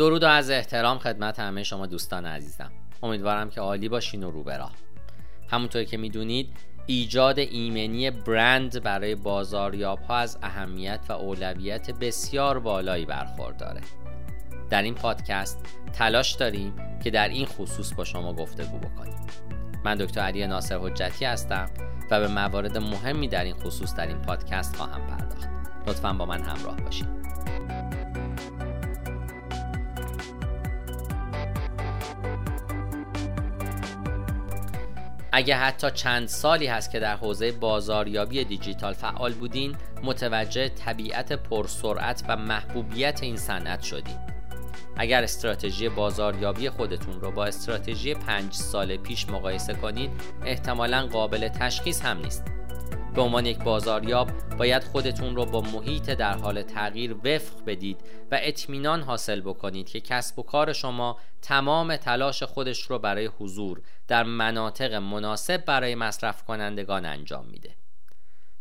درود و عرض احترام خدمت همه شما دوستان عزیزم. امیدوارم که عالی باشین و رو به راه. همونطور که میدونید ایجاد ایمنی برند برای بازاریاب‌ها از اهمیت و اولویت بسیار بالایی برخورداره. در این پادکست تلاش داریم که در این خصوص با شما گفتگو بکنیم. من دکتر علی ناصر حجتی هستم و به موارد مهمی در این خصوص در این پادکست خواهم پرداخت. لطفاً با من همراه باشید. اگه حتی چند سالی هست که در حوزه بازاریابی دیجیتال فعال بودین، متوجه طبیعت پرسرعت و محبوبیت این صنعت شدین. اگر استراتژی بازاریابی خودتون رو با استراتژی 5 سال پیش مقایسه کنید، احتمالاً قابل تشخیص هم نیست. به عنوان یک بازاریاب باید خودتون رو با محیط در حال تغییر وفق بدید و اطمینان حاصل بکنید که کسب و کار شما تمام تلاش خودش رو برای حضور در مناطق مناسب برای مصرف کنندگان انجام میده.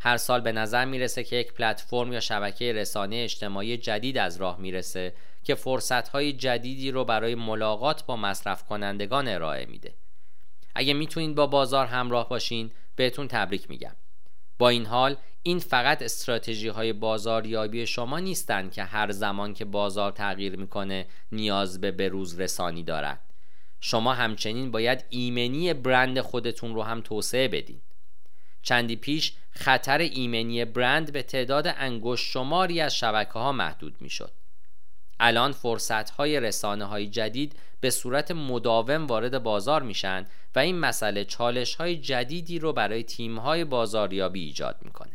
هر سال به نظر میرسه که یک پلتفرم یا شبکه رسانه اجتماعی جدید از راه میرسه که فرصت‌های جدیدی رو برای ملاقات با مصرف کنندگان ارائه میده. اگه میتونید با بازار همراه باشین، بهتون تبریک میگم. با این حال این فقط استراتژی‌های بازاریابی شما نیستن که هر زمان که بازار تغییر میکنه نیاز به بروز رسانی دارن. شما همچنین باید ایمنی برند خودتون رو هم توسعه بدین. چندی پیش خطر ایمنی برند به تعداد انگشت شماری از شبکه‌ها محدود میشد. الان فرصت‌های رسانه‌های جدید به صورت مداوم وارد بازار میشن و این مسئله چالش‌های جدیدی رو برای تیم‌های بازاریابی ایجاد میکنه.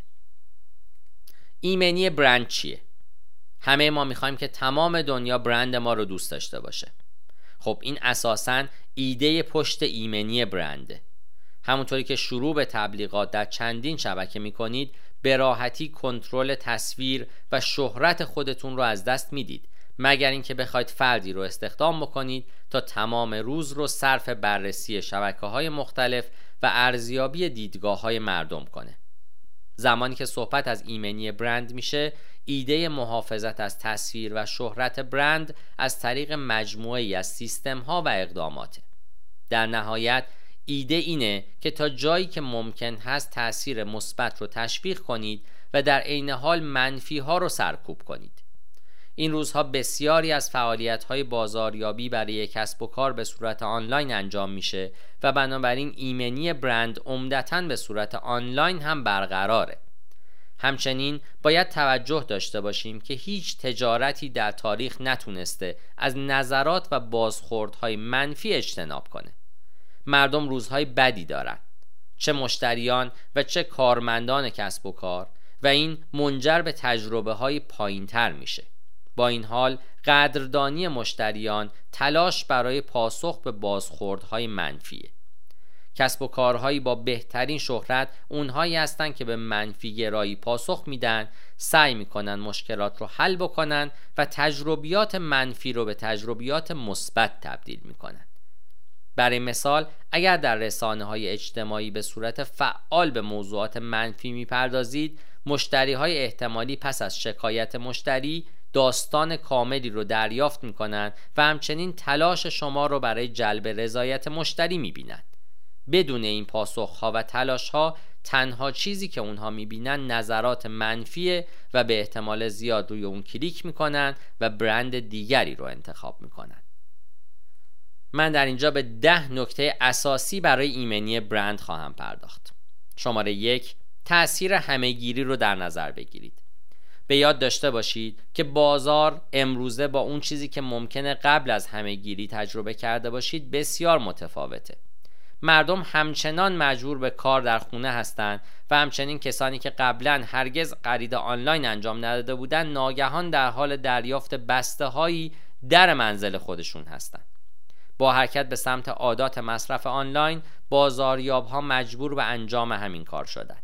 ایمنی برند چیه؟ همه ما میخوایم که تمام دنیا برند ما رو دوست داشته باشه. خب این اساساً ایده پشت ایمنی برنده. همونطوری که شروع به تبلیغات در چندین شبکه میکنید، به راحتی کنترل تصویر و شهرت خودتون رو از دست میدید، مگر اینکه بخواید فردی رو استخدام بکنید تا تمام روز رو صرف بررسی شبکه‌های مختلف و ارزیابی دیدگاه‌های مردم کنه. زمانی که صحبت از ایمنی برند میشه، ایده محافظت از تصویر و شهرت برند از طریق مجموعه‌ای از سیستم‌ها و اقداماته. در نهایت ایده اینه که تا جایی که ممکن هست تأثیر مثبت رو تشویق کنید و در عین حال منفی‌ها رو سرکوب کنید. این روزها بسیاری از فعالیت‌های بازاریابی برای کسب و کار به صورت آنلاین انجام میشه و بنابراین ایمنی برند عمدتاً به صورت آنلاین هم برقراره. همچنین باید توجه داشته باشیم که هیچ تجارتی در تاریخ نتونسته از نظرات و بازخوردهای منفی اجتناب کنه. مردم روزهای بدی دارن، چه مشتریان و چه کارمندان کسب و کار، و این منجر به تجربه‌های پایین‌تر میشه. با این حال قدردانی مشتریان تلاش برای پاسخ به بازخوردهای منفیه. کسب و کارهایی با بهترین شهرت اونهایی هستن که به منفی گرایی پاسخ میدن، سعی میکنن مشکلات رو حل بکنن و تجربیات منفی رو به تجربیات مثبت تبدیل میکنن. برای مثال اگر در رسانه‌های اجتماعی به صورت فعال به موضوعات منفی میپردازید، مشتری‌های احتمالی پس از شکایت مشتری داستان کاملی رو دریافت میکنند و همچنین تلاش شما رو برای جلب رضایت مشتری میبینند. بدون این پاسخها و تلاشها تنها چیزی که اونها میبینند نظرات منفیه و به احتمال زیاد روی اون کلیک میکنند و برند دیگری رو انتخاب میکنند. من در اینجا به 10 نکته اساسی برای ایمنی برند خواهم پرداخت. شماره 1، تأثیر همه‌گیری رو در نظر بگیرید. به یاد داشته باشید که بازار امروزه با اون چیزی که ممکنه قبل از همه‌گیری تجربه کرده باشید بسیار متفاوته. مردم همچنان مجبور به کار در خونه هستند و همچنین کسانی که قبلا هرگز خرید آنلاین انجام نداده بودند ناگهان در حال دریافت بسته‌هایی در منزل خودشون هستند. با حرکت به سمت عادات مصرف آنلاین، بازاریاب‌ها مجبور به انجام همین کار شدند.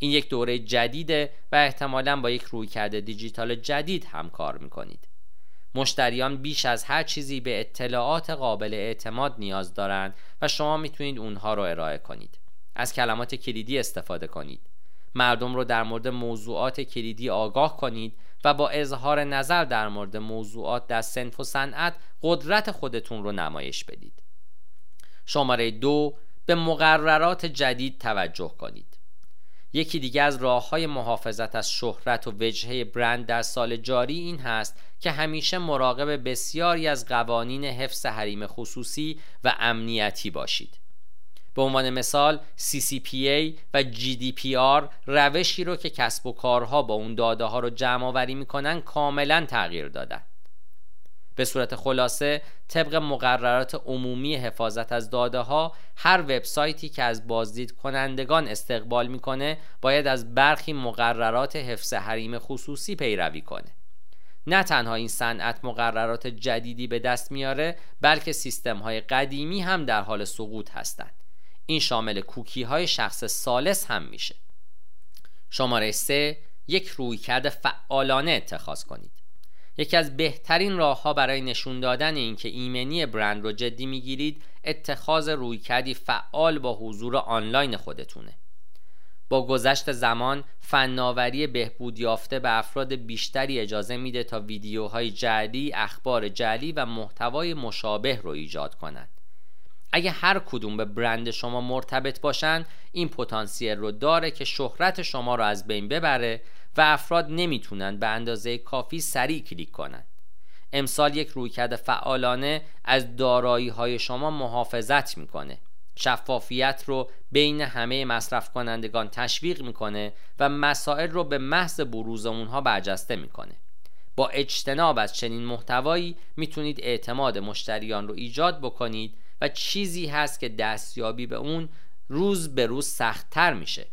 این یک دوره جدیده و احتمالاً با یک رویکرد دیجیتال جدید همکار می‌کنید. مشتریان بیش از هر چیزی به اطلاعات قابل اعتماد نیاز دارند و شما می‌تونید اونها رو ارائه کنید. از کلمات کلیدی استفاده کنید. مردم رو در مورد موضوعات کلیدی آگاه کنید و با اظهار نظر در مورد موضوعات در صنف و صنعت قدرت خودتون رو نمایش بدید. شماره 2، به مقررات جدید توجه کنید. یکی دیگه از راه‌های محافظت از شهرت و وجهه برند در سال جاری این هست که همیشه مراقب بسیاری از قوانین حفظ حریم خصوصی و امنیتی باشید. به عنوان مثال CCPA و GDPR روشی رو که کسب و کارها با اون داده ها رو جمع آوری میکنن کاملا تغییر دادن. به صورت خلاصه طبق مقررات عمومی حفاظت از داده ها، هر وبسایتی که از بازدید کنندگان استقبال میکنه باید از برخی مقررات حفظ حریم خصوصی پیروی کنه. نه تنها این صنعت مقررات جدیدی به دست میاره، بلکه سیستم های قدیمی هم در حال سقوط هستند. این شامل کوکی های شخص ثالث هم میشه. شماره 3، یک رویکرد فعالانه اتخاذ کنید. یکی از بهترین راهها برای نشون دادن اینکه ایمنی برند رو جدی میگیرید، اتخاذ رویکردی فعال با حضور آنلاین خودتونه. با گذشت زمان، فناوری بهبود یافته به افراد بیشتری اجازه میده تا ویدیوهای جعلی، اخبار جعلی و محتوای مشابه رو ایجاد کنند. اگه هر کدوم به برند شما مرتبط باشن، این پتانسیل رو داره که شهرت شما رو از بین ببره و افراد نمیتونن به اندازه کافی سریع کلیک کنن. امسال یک رویکرد فعالانه از دارایی‌های شما محافظت میکنه، شفافیت رو بین همه مصرف کنندگان تشویق میکنه و مسائل رو به محض بروز اونها برجسته میکنه. با اجتناب از چنین محتوایی میتونید اعتماد مشتریان رو ایجاد بکنید و چیزی هست که دستیابی به اون روز به روز سخت‌تر میشه.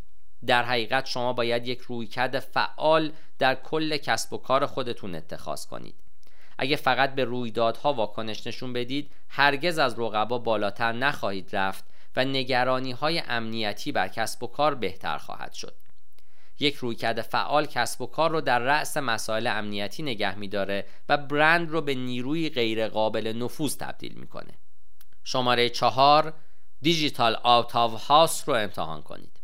در حقیقت شما باید یک رویکرد فعال در کل کسب و کار خودتون اتخاذ کنید. اگه فقط به رویدادها واکنش نشون بدید، هرگز از رقبا بالاتر نخواهید رفت و نگرانی‌های امنیتی بر کسب و کار بهتر خواهد شد. یک رویکرد فعال کسب و کار رو در رأس مسائل امنیتی نگه می‌داره و برند رو به نیروی غیرقابل نفوذ تبدیل می‌کنه. شماره 4، دیجیتال آوت آف هاوس رو امتحان کنید.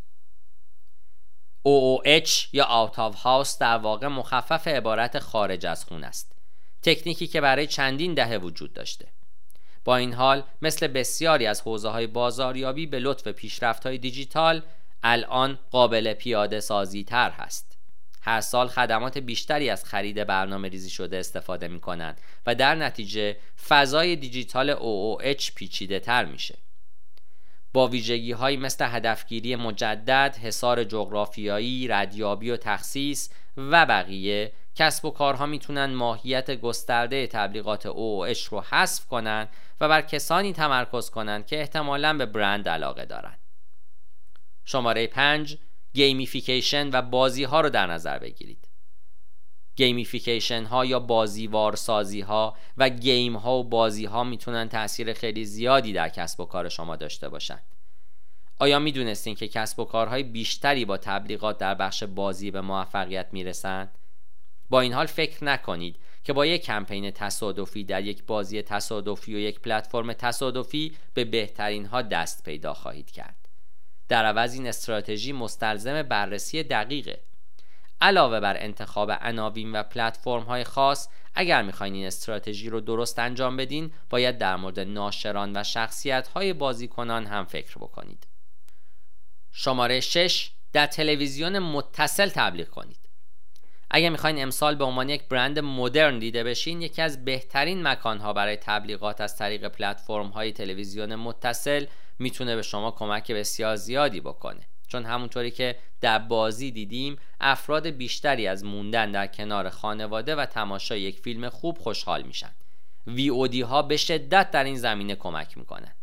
OOH یا آوت آف هاوس در واقع مخفف عبارت خارج از خونه است، تکنیکی که برای چندین دهه وجود داشته. با این حال مثل بسیاری از حوزه‌های بازاریابی به لطف پیشرفت‌های دیجیتال الان قابل پیاده سازی تر هست. هر سال خدمات بیشتری از خرید برنامه‌ریزی شده استفاده می‌کنند و در نتیجه فضای دیجیتال OOH پیچیده‌تر میشه. با ویژگی‌هایی مثل هدفگیری مجدد، حصار جغرافیایی، ردیابی و تخصیص و بقیه، کسب و کارها میتونن ماهیت گسترده تبلیغات OOH رو حذف کنن و بر کسانی تمرکز کنن که احتمالاً به برند علاقه دارن. شماره 5، گیمیفیکیشن و بازی ها رو در نظر بگیرید. گیمیفیکیشن ها یا بازیوار سازی ها و گیم ها و بازی ها میتونن تأثیر خیلی زیادی در کسب و کار شما داشته باشن. آیا میدونستین که کسب و کارهای بیشتری با تبلیغات در بخش بازی به موفقیت میرسن؟ با این حال فکر نکنید که با یک کمپین تصادفی در یک بازی تصادفی و یک پلتفرم تصادفی به بهترین ها دست پیدا خواهید کرد. در عوض این استراتژی مستلزم بررسی دقیقه. علاوه بر انتخاب عناوین و پلتفرم‌های خاص، اگر می‌خواید این استراتژی رو درست انجام بدین، باید در مورد ناشران و شخصیت‌های بازیکنان هم فکر بکنید. شماره 6، در تلویزیون متصل تبلیغ کنید. اگر می‌خواید امسال به عنوان یک برند مدرن دیده بشین، یکی از بهترین مکان‌ها برای تبلیغات از طریق پلتفرم‌های تلویزیون متصل میتونه به شما کمک بسیار زیادی بکنه، چون همونطوری که در بازی دیدیم، افراد بیشتری از موندن در کنار خانواده و تماشای یک فیلم خوب خوشحال میشن. VOD ها به شدت در این زمینه کمک میکنن.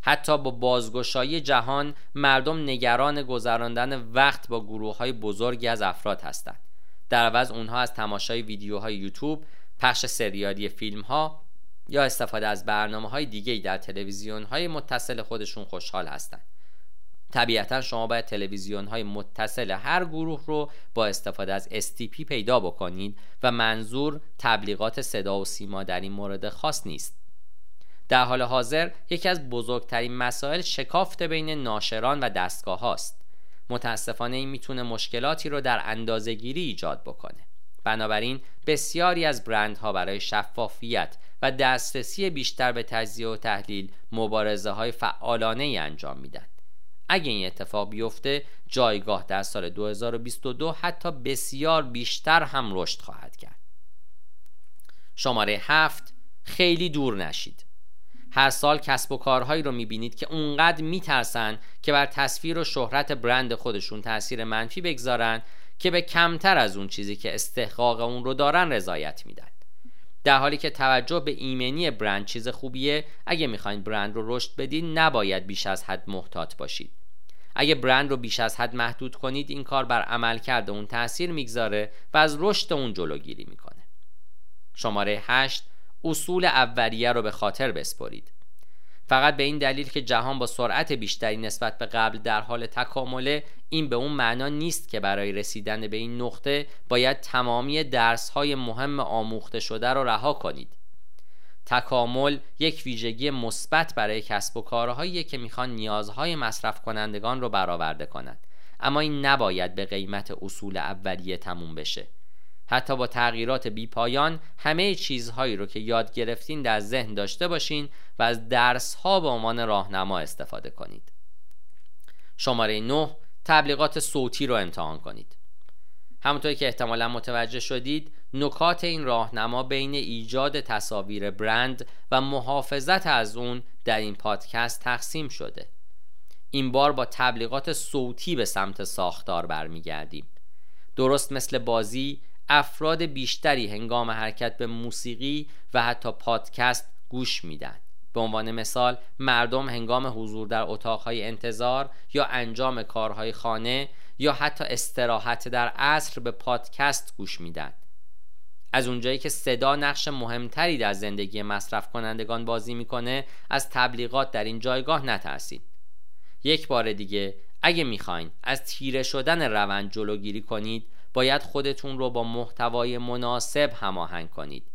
حتی با بازگشایی جهان، مردم نگران گذراندن وقت با گروه‌های بزرگی از افراد هستند. در عوض اونها از تماشای ویدیوهای یوتیوب، پخش سریالی فیلم‌ها یا استفاده از برنامه‌های دیگه‌ای در تلویزیون‌های متصل خودشون خوشحال هستند. طبیعتاً شما باید تلویزیون‌های متصل هر گروه رو با استفاده از STP پیدا بکنید و منظور تبلیغات صدا و سیما در این مورد خاص نیست. در حال حاضر یکی از بزرگترین مسائل شکافت بین ناشران و دستگاه‌هاست. متاسفانه این میتونه مشکلاتی رو در اندازه‌گیری ایجاد بکنه. بنابراین بسیاری از برندها برای شفافیت و دسترسی بیشتر به تجزیه و تحلیل مبارزه‌های فعالانه‌ای انجام میدن. اگه این اتفاق بیفته، جایگاه در سال 2022 حتی بسیار بیشتر هم رشد خواهد کرد. شماره 7، خیلی دور نشید. هر سال کسب و کارهایی رو میبینید که اونقدر میترسن که بر تصویر و شهرت برند خودشون تأثیر منفی بگذارن که به کمتر از اون چیزی که استحقاق اون رو دارن رضایت میدن، در حالی که توجه به ایمنی برند چیز خوبیه. اگه میخواین برند رو رشد بدین، نباید بیش از حد محتاط باشید. اگه برند رو بیش از حد محدود کنید، این کار بر عملکرد اون تأثیر میگذاره و از رشد اون جلوگیری میکنه. شماره 8، اصول اولیه رو به خاطر بسپارید. فقط به این دلیل که جهان با سرعت بیشتری نسبت به قبل در حال تکامله، این به اون معنا نیست که برای رسیدن به این نقطه باید تمامی درس‌های مهم آموخته شده رو رها کنید. تکامل یک ویژگی مثبت برای کسب و کارهایی که میخوان نیازهای مصرف کنندگان رو برآورده کنند، اما این نباید به قیمت اصول اولیه تموم بشه. حتی با تغییرات بی پایان، همه چیزهایی رو که یاد گرفتین در ذهن داشته باشین و از درس‌ها به عنوان راهنما استفاده کنید. شماره 9، تبلیغات صوتی رو امتحان کنید. همونطور که احتمالاً متوجه شدید، نکات این راهنما بین ایجاد تصاویر برند و محافظت از اون در این پادکست تقسیم شده. این بار با تبلیغات صوتی به سمت ساختار برمیگردیم. درست مثل بازی، افراد بیشتری هنگام حرکت به موسیقی و حتی پادکست گوش میدن. به عنوان مثال، مردم هنگام حضور در اتاقهای انتظار یا انجام کارهای خانه یا حتی استراحت در عصر به پادکست گوش میدن. از اونجایی که صدا نقش مهمتری در زندگی مصرف کنندگان بازی میکنه، از تبلیغات در این جایگاه نترسید. یک بار دیگه، اگه میخواین از تیره شدن روند جلوگیری کنید، باید خودتون رو با محتوای مناسب هماهنگ کنید.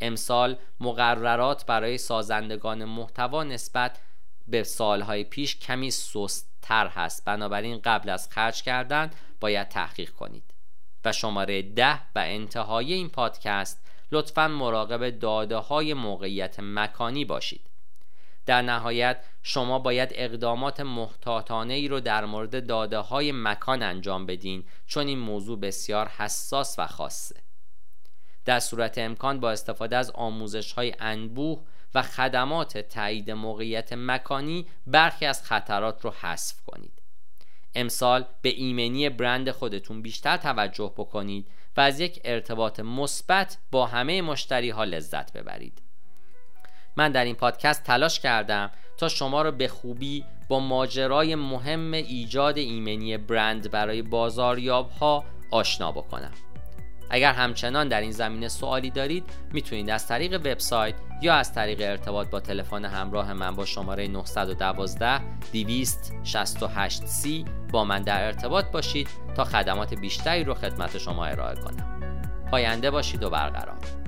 امسال مقررات برای سازندگان محتوا نسبت به سالهای پیش کمی سست‌تر هست، بنابراین قبل از خرج کردن باید تحقیق کنید. و شماره 10 و انتهای این پادکست، لطفاً مراقب داده‌های موقعیت مکانی باشید. در نهایت، شما باید اقدامات محتاطانه‌ای رو در مورد داده‌های مکان انجام بدین، چون این موضوع بسیار حساس و خاصه. در صورت امکان با استفاده از آموزش‌های انبوه و خدمات تایید موقعیت مکانی، برخی از خطرات رو حذف کنید. امسال به ایمنی برند خودتون بیشتر توجه بکنید و از یک ارتباط مثبت با همه مشتری‌ها لذت ببرید. من در این پادکست تلاش کردم تا شما رو به خوبی با ماجرای مهم ایجاد ایمنی برند برای بازاریاب‌ها آشنا بکنم. اگر همچنان در این زمینه سوالی دارید، میتونید از طریق وبسایت یا از طریق ارتباط با تلفن همراه من با شماره 912-268C با من در ارتباط باشید تا خدمات بیشتری رو خدمت شما ارائه کنم. پاینده باشید و برقرار.